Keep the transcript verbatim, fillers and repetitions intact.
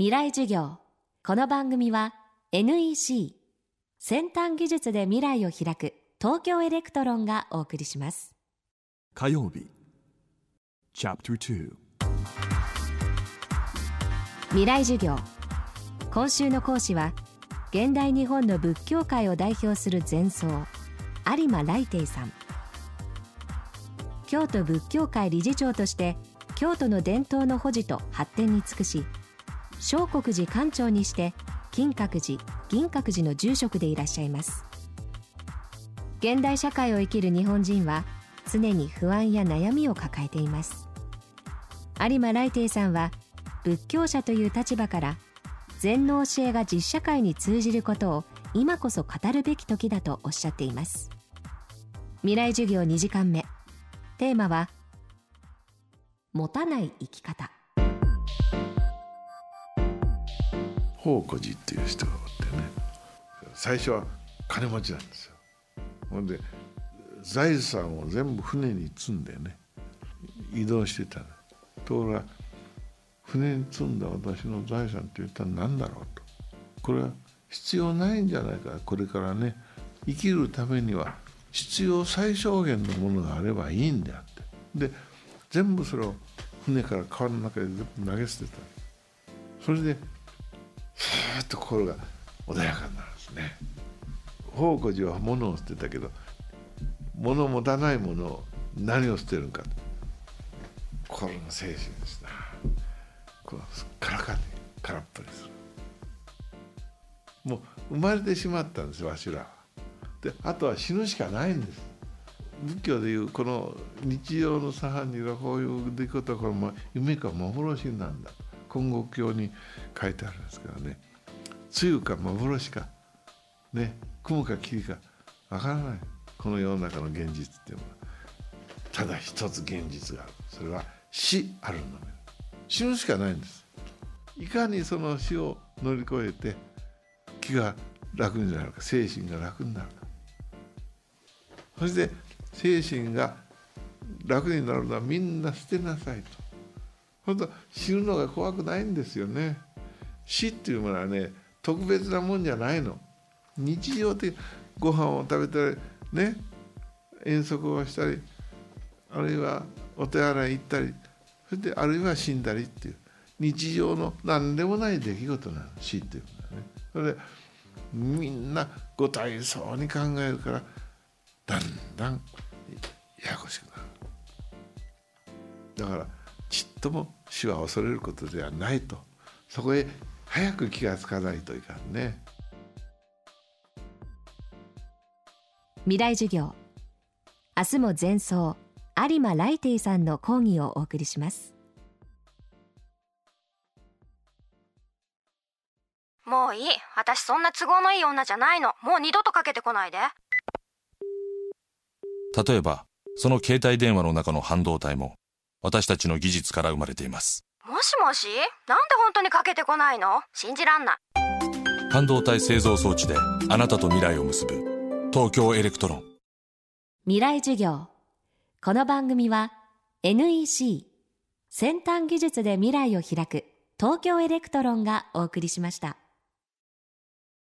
未来授業。この番組は エヌイーシー 先端技術で未来を開く東京エレクトロンがお送りします。火曜日チャプターに未来授業。今週の講師は現代日本の仏教界を代表する禅僧有馬来亭さん。京都仏教会理事長として京都の伝統の保持と発展に尽くし、聖国寺館長にして金閣寺、銀閣寺の住職でいらっしゃいます。現代社会を生きる日本人は常に不安や悩みを抱えています。有馬来亭さんは仏教者という立場から禅の教えが実社会に通じることを今こそ語るべき時だとおっしゃっています。未来授業にじかんめ、テーマは持たない生き方。宝庫寺っていう人がおってね、最初は金持ちなんですよ。ほんで財産を全部船に積んでね移動してた。ところが船に積んだ私の財産って言ったら何だろうと、これは必要ないんじゃないか、これからね生きるためには必要最小限のものがあればいいんだって、で全部それを船から川の中で全部投げ捨てた。それでふーっと心が穏やかになるんですね。宝庫寺は物を捨てたけど、物を持たないものを何を捨てるのか、これの精神ですな。こうすっからかに空っぽにする。もう生まれてしまったんですよ、わしらは。であとは死ぬしかないんです。仏教でいうこの日常の左半にはこういう出来事はこれも夢か幻なんだ、金剛経に書いてあるんですけどね、梅雨か幻か、ね、雲か霧かわからない、この世の中の現実っていうのはただ一つ現実がある、それは死あるのみ、死ぬしかないんです。いかにその死を乗り越えて気が楽になるか、精神が楽になるか、そして精神が楽になるのはみんな捨てなさいと。本当死ぬのが怖くないんですよね。死っていうものはね特別なもんじゃないの。日常的にご飯を食べたりね、遠足をしたり、あるいはお手洗い行ったり、そしてあるいは死んだりっていう日常の何でもない出来事なの、死っていうものはね。それでみんなご体操に考えるからだんだんややこしくなる。だからちっとも死は恐れることではないと、そこへ早く気がつかないといかんね。未来授業。明日も禅僧有馬来亭さんの講義をお送りします。もういい、私そんな都合のいい女じゃないの。もう二度とかけてこないで。例えばその携帯電話の中の半導体も私たちの技術から生まれています。もしもし、なんで本当にかけてこないの？信じらんない。半導体製造装置であなたと未来を結ぶ東京エレクトロン。未来授業。この番組は エヌイーシー 先端技術で未来を開く東京エレクトロンがお送りしました。